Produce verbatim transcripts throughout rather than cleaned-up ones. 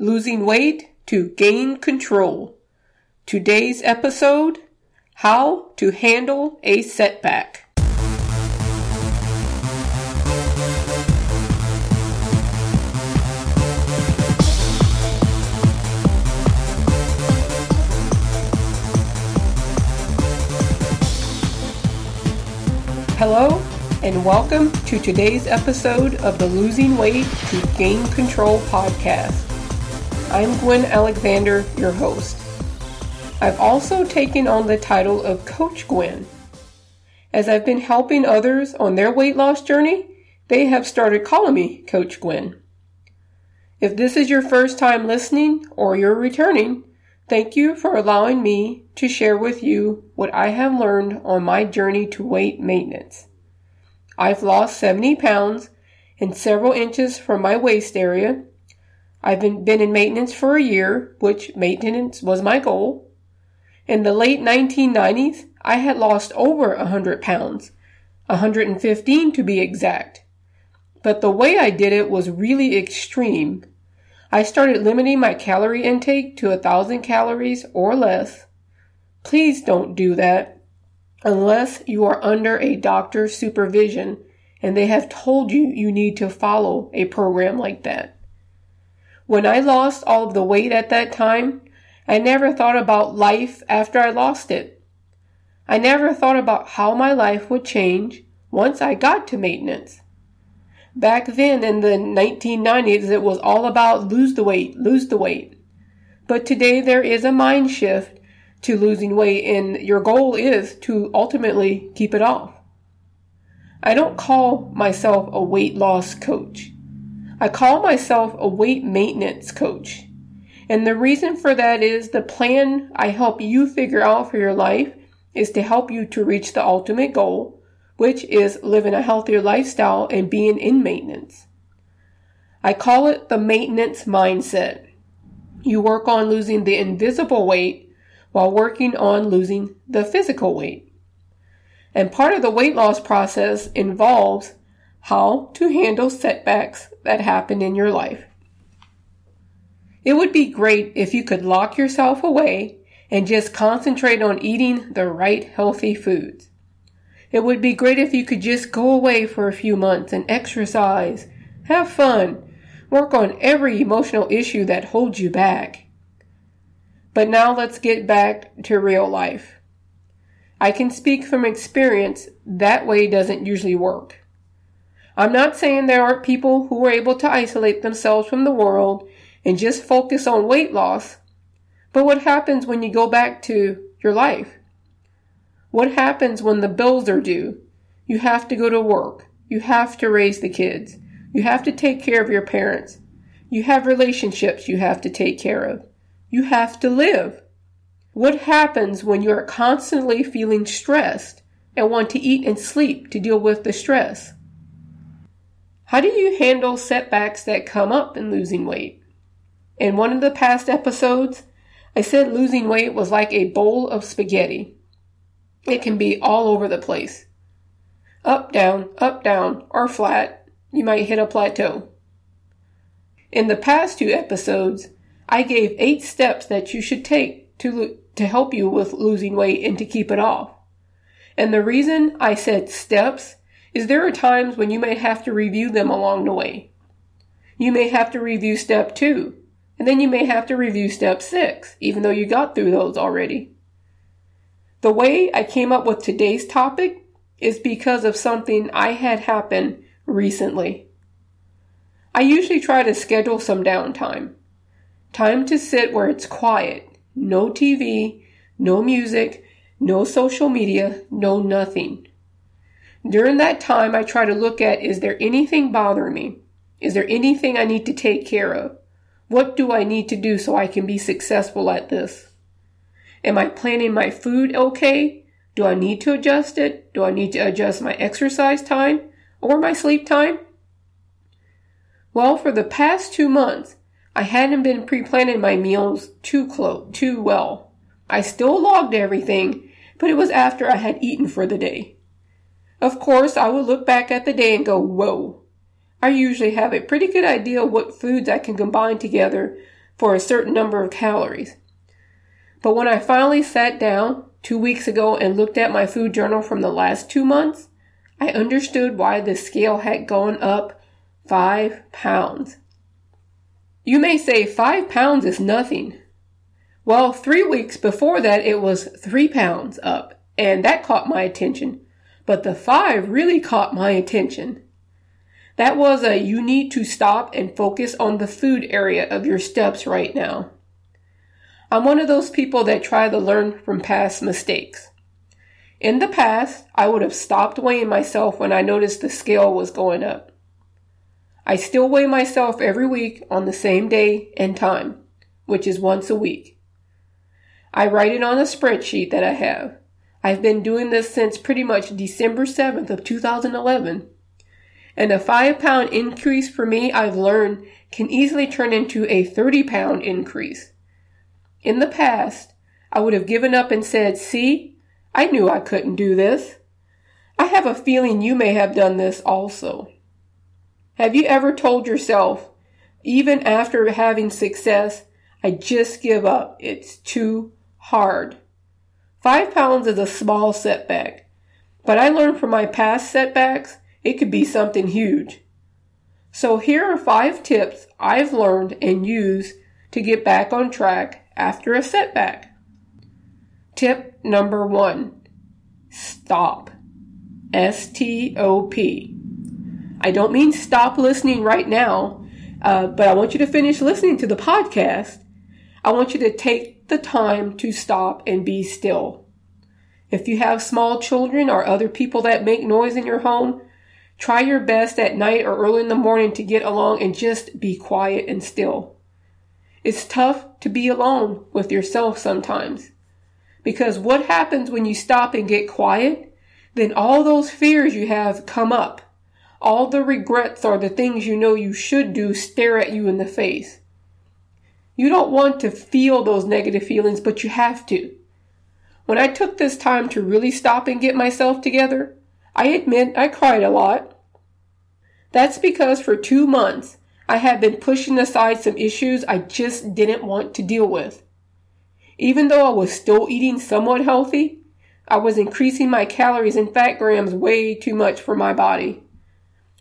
Losing weight to gain control. Today's episode, how to handle a setback. Hello, and welcome to today's episode of the Losing Weight to Gain Control podcast. I'm Gwen Alexander, your host. I've also taken on the title of Coach Gwen. As I've been helping others on their weight loss journey, they have started calling me Coach Gwen. If this is your first time listening or you're returning, thank you for allowing me to share with you what I have learned on my journey to weight maintenance. I've lost seventy pounds and several inches from my waist area. I've been, been in maintenance for a year, which maintenance was my goal. In the late nineteen nineties, I had lost over one hundred pounds, one hundred fifteen to be exact. But the way I did it was really extreme. I started limiting my calorie intake to one thousand calories or less. Please don't do that unless you are under a doctor's supervision and they have told you you need to follow a program like that. When I lost all of the weight at that time, I never thought about life after I lost it. I never thought about how my life would change once I got to maintenance. Back then in the nineteen nineties, it was all about lose the weight, lose the weight. But today there is a mind shift to losing weight, and your goal is to ultimately keep it off. I don't call myself a weight loss coach. I call myself a weight maintenance coach. And the reason for that is the plan I help you figure out for your life is to help you to reach the ultimate goal, which is living a healthier lifestyle and being in maintenance. I call it the maintenance mindset. You work on losing the invisible weight while working on losing the physical weight. And part of the weight loss process involves how to handle setbacks that happen in your life. It would be great if you could lock yourself away and just concentrate on eating the right healthy foods. It would be great if you could just go away for a few months and exercise, have fun, work on every emotional issue that holds you back. But now let's get back to real life. I can speak from experience, that way doesn't usually work. I'm not saying there aren't people who are able to isolate themselves from the world and just focus on weight loss, but what happens when you go back to your life? What happens when the bills are due? You have to go to work. You have to raise the kids. You have to take care of your parents. You have relationships you have to take care of. You have to live. What happens when you are constantly feeling stressed and want to eat and sleep to deal with the stress? How do you handle setbacks that come up in losing weight? In one of the past episodes, I said losing weight was like a bowl of spaghetti. It can be all over the place. Up, down, up, down, or flat. You might hit a plateau. In the past two episodes, I gave eight steps that you should take to lo- to help you with losing weight and to keep it off. And the reason I said steps is there are times when you may have to review them along the way. You may have to review step two, and then you may have to review step six, even though you got through those already. The way I came up with today's topic is because of something I had happen recently. I usually try to schedule some downtime. Time to sit where it's quiet. No T V, no music, no social media, no nothing. During that time, I try to look at, is there anything bothering me? Is there anything I need to take care of? What do I need to do so I can be successful at this? Am I planning my food okay? Do I need to adjust it? Do I need to adjust my exercise time or my sleep time? Well, for the past two months, I hadn't been pre-planning my meals too close, too well. I still logged everything, but it was after I had eaten for the day. Of course, I would look back at the day and go, whoa. I usually have a pretty good idea what foods I can combine together for a certain number of calories. But when I finally sat down two weeks ago and looked at my food journal from the last two months, I understood why the scale had gone up five pounds. You may say five pounds is nothing. Well, three weeks before that, it was three pounds up, and that caught my attention. But the five really caught my attention. That was a you need to stop and focus on the food area of your steps right now. I'm one of those people that try to learn from past mistakes. In the past, I would have stopped weighing myself when I noticed the scale was going up. I still weigh myself every week on the same day and time, which is once a week. I write it on a spreadsheet that I have. I've been doing this since pretty much December seventh of two thousand eleven. And a five pound increase for me, I've learned, can easily turn into a thirty pound increase. In the past, I would have given up and said, see, I knew I couldn't do this. I have a feeling you may have done this also. Have you ever told yourself, even after having success, I just give up, it's too hard? Five pounds is a small setback, but I learned from my past setbacks, it could be something huge. So here are five tips I've learned and used to get back on track after a setback. Tip number one, stop. S T O P. I don't mean stop listening right now, uh, but I want you to finish listening to the podcast. I want you to take the time to stop and be still. If you have small children or other people that make noise in your home, try your best at night or early in the morning to get along and just be quiet and still. It's tough to be alone with yourself sometimes, because what happens when you stop and get quiet? Then all those fears you have come up. All the regrets or the things you know you should do stare at you in the face. You don't want to feel those negative feelings, but you have to. When I took this time to really stop and get myself together, I admit I cried a lot. That's because for two months, I had been pushing aside some issues I just didn't want to deal with. Even though I was still eating somewhat healthy, I was increasing my calories and fat grams way too much for my body.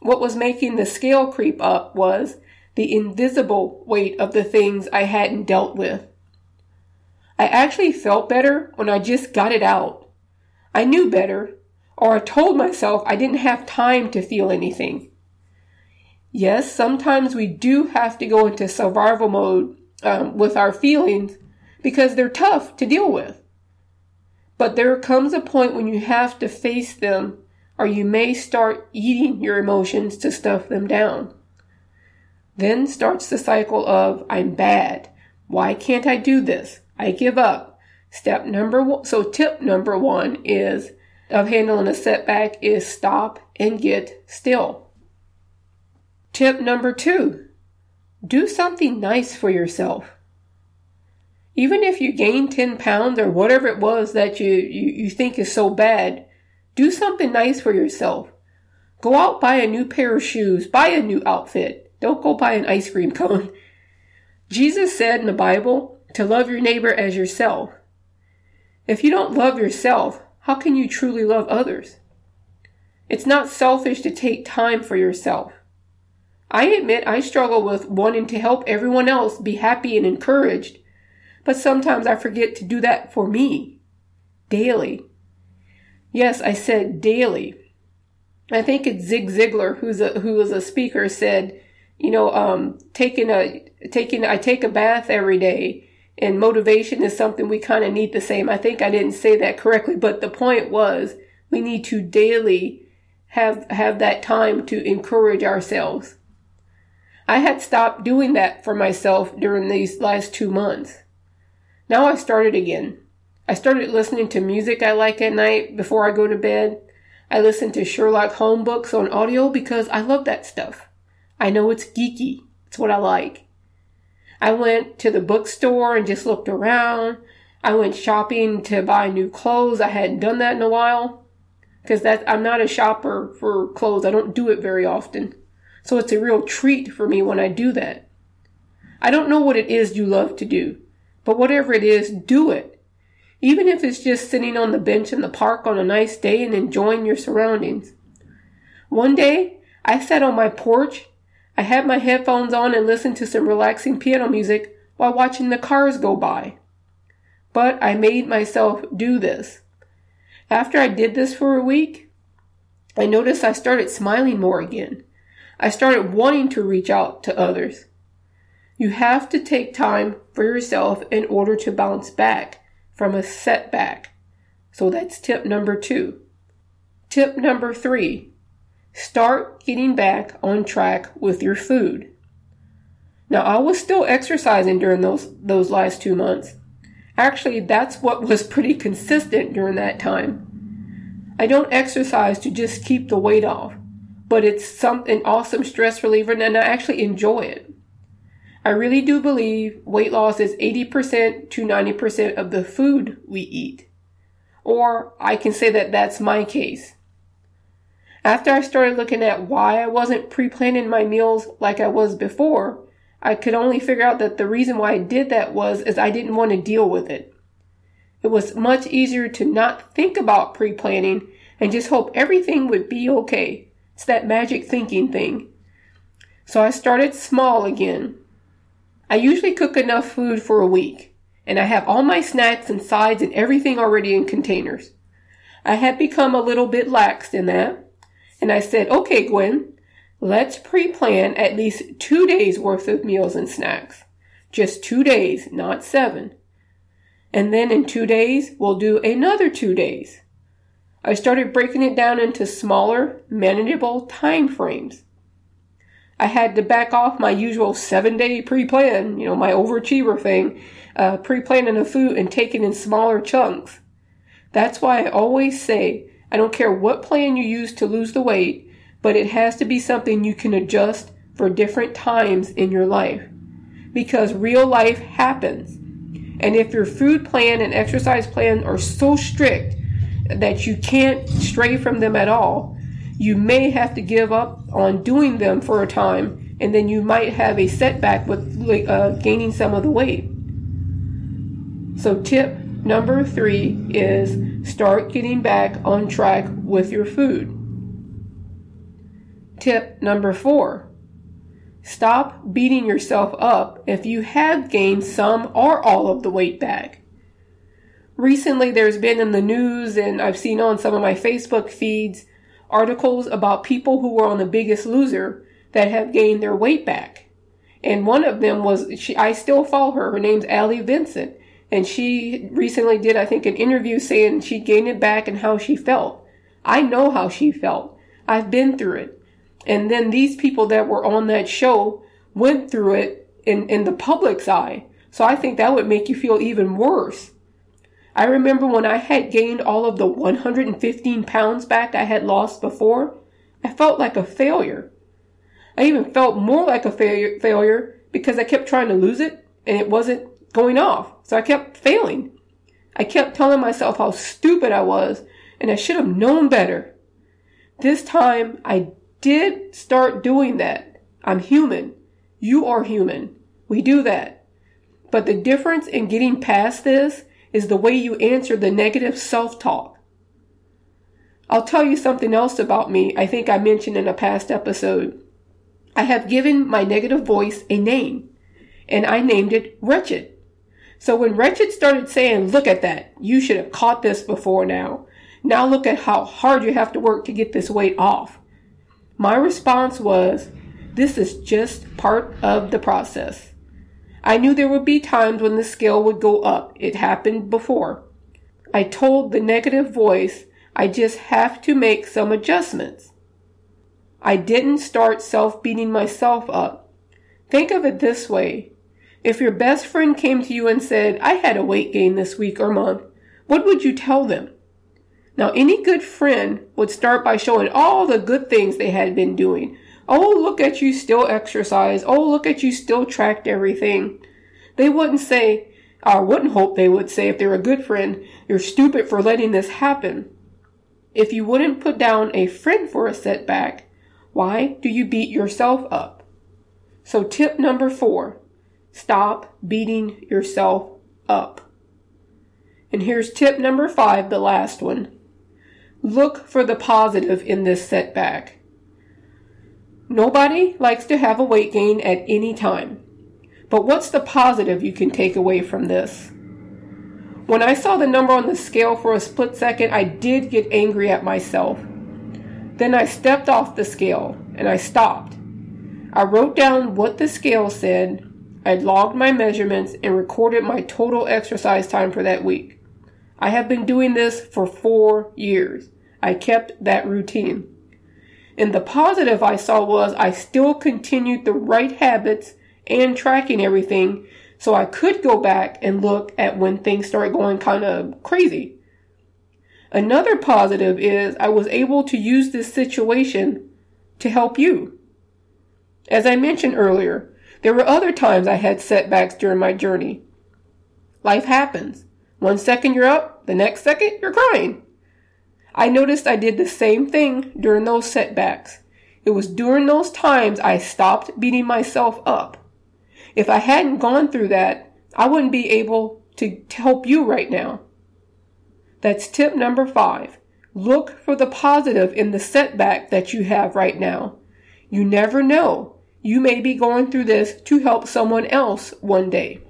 What was making the scale creep up was the invisible weight of the things I hadn't dealt with. I actually felt better when I just got it out. I knew better, or I told myself I didn't have time to feel anything. Yes, sometimes we do have to go into survival mode um, with our feelings because they're tough to deal with. But there comes a point when you have to face them, or you may start eating your emotions to stuff them down. Then starts the cycle of, I'm bad. Why can't I do this? I give up. Step number one. So tip number one is, of handling a setback is stop and get still. Tip number two, do something nice for yourself. Even if you gain ten pounds or whatever it was that you, you, you think is so bad, do something nice for yourself. Go out, buy a new pair of shoes, buy a new outfit. Don't go buy an ice cream cone. Jesus said in the Bible to love your neighbor as yourself. If you don't love yourself, how can you truly love others? It's not selfish to take time for yourself. I admit I struggle with wanting to help everyone else be happy and encouraged, but sometimes I forget to do that for me. Daily. Yes, I said daily. I think it's Zig Ziglar, who's a, who was a speaker, said, You know, um, taking a, taking, I take a bath every day, and motivation is something we kind of need the same. I think I didn't say that correctly, but the point was we need to daily have, have that time to encourage ourselves. I had stopped doing that for myself during these last two months. Now I started again. I started listening to music I like at night before I go to bed. I listen to Sherlock Holmes books on audio because I love that stuff. I know it's geeky. It's what I like. I went to the bookstore and just looked around. I went shopping to buy new clothes. I hadn't done that in a while because that I'm not a shopper for clothes. I don't do it very often. So it's a real treat for me when I do that. I don't know what it is you love to do, but whatever it is, do it. Even if it's just sitting on the bench in the park on a nice day and enjoying your surroundings. One day, I sat on my porch. I had my headphones on and listened to some relaxing piano music while watching the cars go by. But I made myself do this. After I did this for a week, I noticed I started smiling more again. I started wanting to reach out to others. You have to take time for yourself in order to bounce back from a setback. So that's tip number two. Tip number three. Start getting back on track with your food. Now, I was still exercising during those, those last two months. Actually, that's what was pretty consistent during that time. I don't exercise to just keep the weight off, but it's some, an awesome stress reliever, and I actually enjoy it. I really do believe weight loss is eighty percent to ninety percent of the food we eat. Or I can say that that's my case. After I started looking at why I wasn't pre-planning my meals like I was before, I could only figure out that the reason why I did that was is I didn't want to deal with it. It was much easier to not think about pre-planning and just hope everything would be okay. It's that magic thinking thing. So I started small again. I usually cook enough food for a week, and I have all my snacks and sides and everything already in containers. I had become a little bit lax in that. And I said, okay, Gwen, let's pre-plan at least two days worth of meals and snacks. Just two days, not seven. And then in two days, we'll do another two days. I started breaking it down into smaller, manageable time frames. I had to back off my usual seven-day pre-plan, you know, my overachiever thing, uh, pre-planning the food and taking in smaller chunks. That's why I always say, I don't care what plan you use to lose the weight, but it has to be something you can adjust for different times in your life. Because real life happens. And if your food plan and exercise plan are so strict that you can't stray from them at all, you may have to give up on doing them for a time, and then you might have a setback with uh, gaining some of the weight. So tip number three is start getting back on track with your food. Tip number four. Stop beating yourself up if you have gained some or all of the weight back. Recently, there's been in the news, and I've seen on some of my Facebook feeds, articles about people who were on The Biggest Loser that have gained their weight back. And one of them was, she, I still follow her, her name's Allie Vincent. And she recently did, I think, an interview saying she gained it back and how she felt. I know how she felt. I've been through it. And then these people that were on that show went through it in, in the public's eye. So I think that would make you feel even worse. I remember when I had gained all of the one hundred fifteen pounds back I had lost before, I felt like a failure. I even felt more like a failure, failure because I kept trying to lose it and it wasn't going off. So I kept failing. I kept telling myself how stupid I was and I should have known better. This time I did start doing that. I'm human. You are human. We do that. But the difference in getting past this is the way you answer the negative self-talk. I'll tell you something else about me. I think I mentioned in a past episode. I have given my negative voice a name and I named it Wretched. So when Wretched started saying, look at that, you should have caught this before now. Now look at how hard you have to work to get this weight off. My response was, this is just part of the process. I knew there would be times when the scale would go up. It happened before. I told the negative voice, I just have to make some adjustments. I didn't start self-beating myself up. Think of it this way. If your best friend came to you and said, I had a weight gain this week or month, what would you tell them? Now, any good friend would start by showing all the good things they had been doing. Oh, look at you still exercise. Oh, look at you still tracked everything. They wouldn't say, I wouldn't hope they would say if they were a good friend, you're stupid for letting this happen. If you wouldn't put down a friend for a setback, why do you beat yourself up? So tip number four. Stop beating yourself up. And here's tip number five, the last one. Look for the positive in this setback. Nobody likes to have a weight gain at any time. But what's the positive you can take away from this? When I saw the number on the scale for a split second, I did get angry at myself. Then I stepped off the scale and I stopped. I wrote down what the scale said, I logged my measurements, and recorded my total exercise time for that week. I have been doing this for four years. I kept that routine. And the positive I saw was I still continued the right habits and tracking everything, so I could go back and look at when things started going kind of crazy. Another positive is I was able to use this situation to help you. As I mentioned earlier, there were other times I had setbacks during my journey. Life happens. One second you're up, the next second you're crying. I noticed I did the same thing during those setbacks. It was during those times I stopped beating myself up. If I hadn't gone through that, I wouldn't be able to help you right now. That's tip number five. Look for the positive in the setback that you have right now. You never know. You may be going through this to help someone else one day.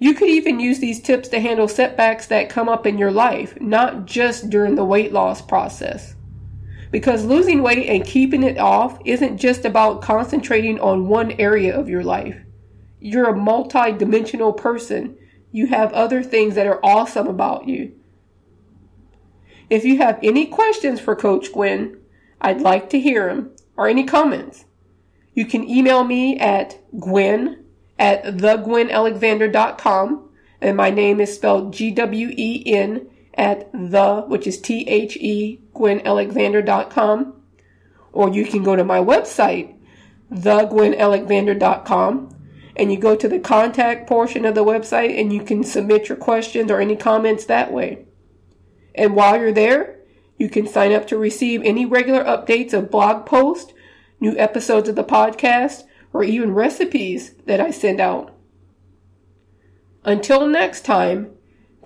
You could even use these tips to handle setbacks that come up in your life, not just during the weight loss process. Because losing weight and keeping it off isn't just about concentrating on one area of your life. You're a multi-dimensional person. You have other things that are awesome about you. If you have any questions for Coach Gwen, I'd like to hear them, or any comments. You can email me at Gwen at the Gwen Alexander dot com, and my name is spelled G W E N at the, which is T H E, Gwen Alexander dot com. Or you can go to my website, The Gwen Alexander dot com, and you go to the contact portion of the website, and you can submit your questions or any comments that way. And while you're there, you can sign up to receive any regular updates of blog posts, new episodes of the podcast, or even recipes that I send out. Until next time,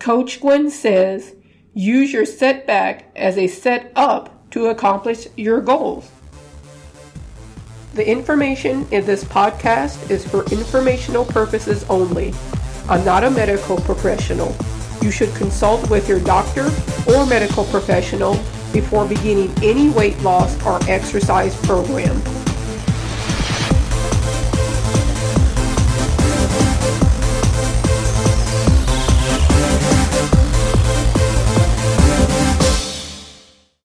Coach Gwen says, use your setback as a set up to accomplish your goals. The information in this podcast is for informational purposes only. I'm not a medical professional. You should consult with your doctor or medical professional before beginning any weight loss or exercise program.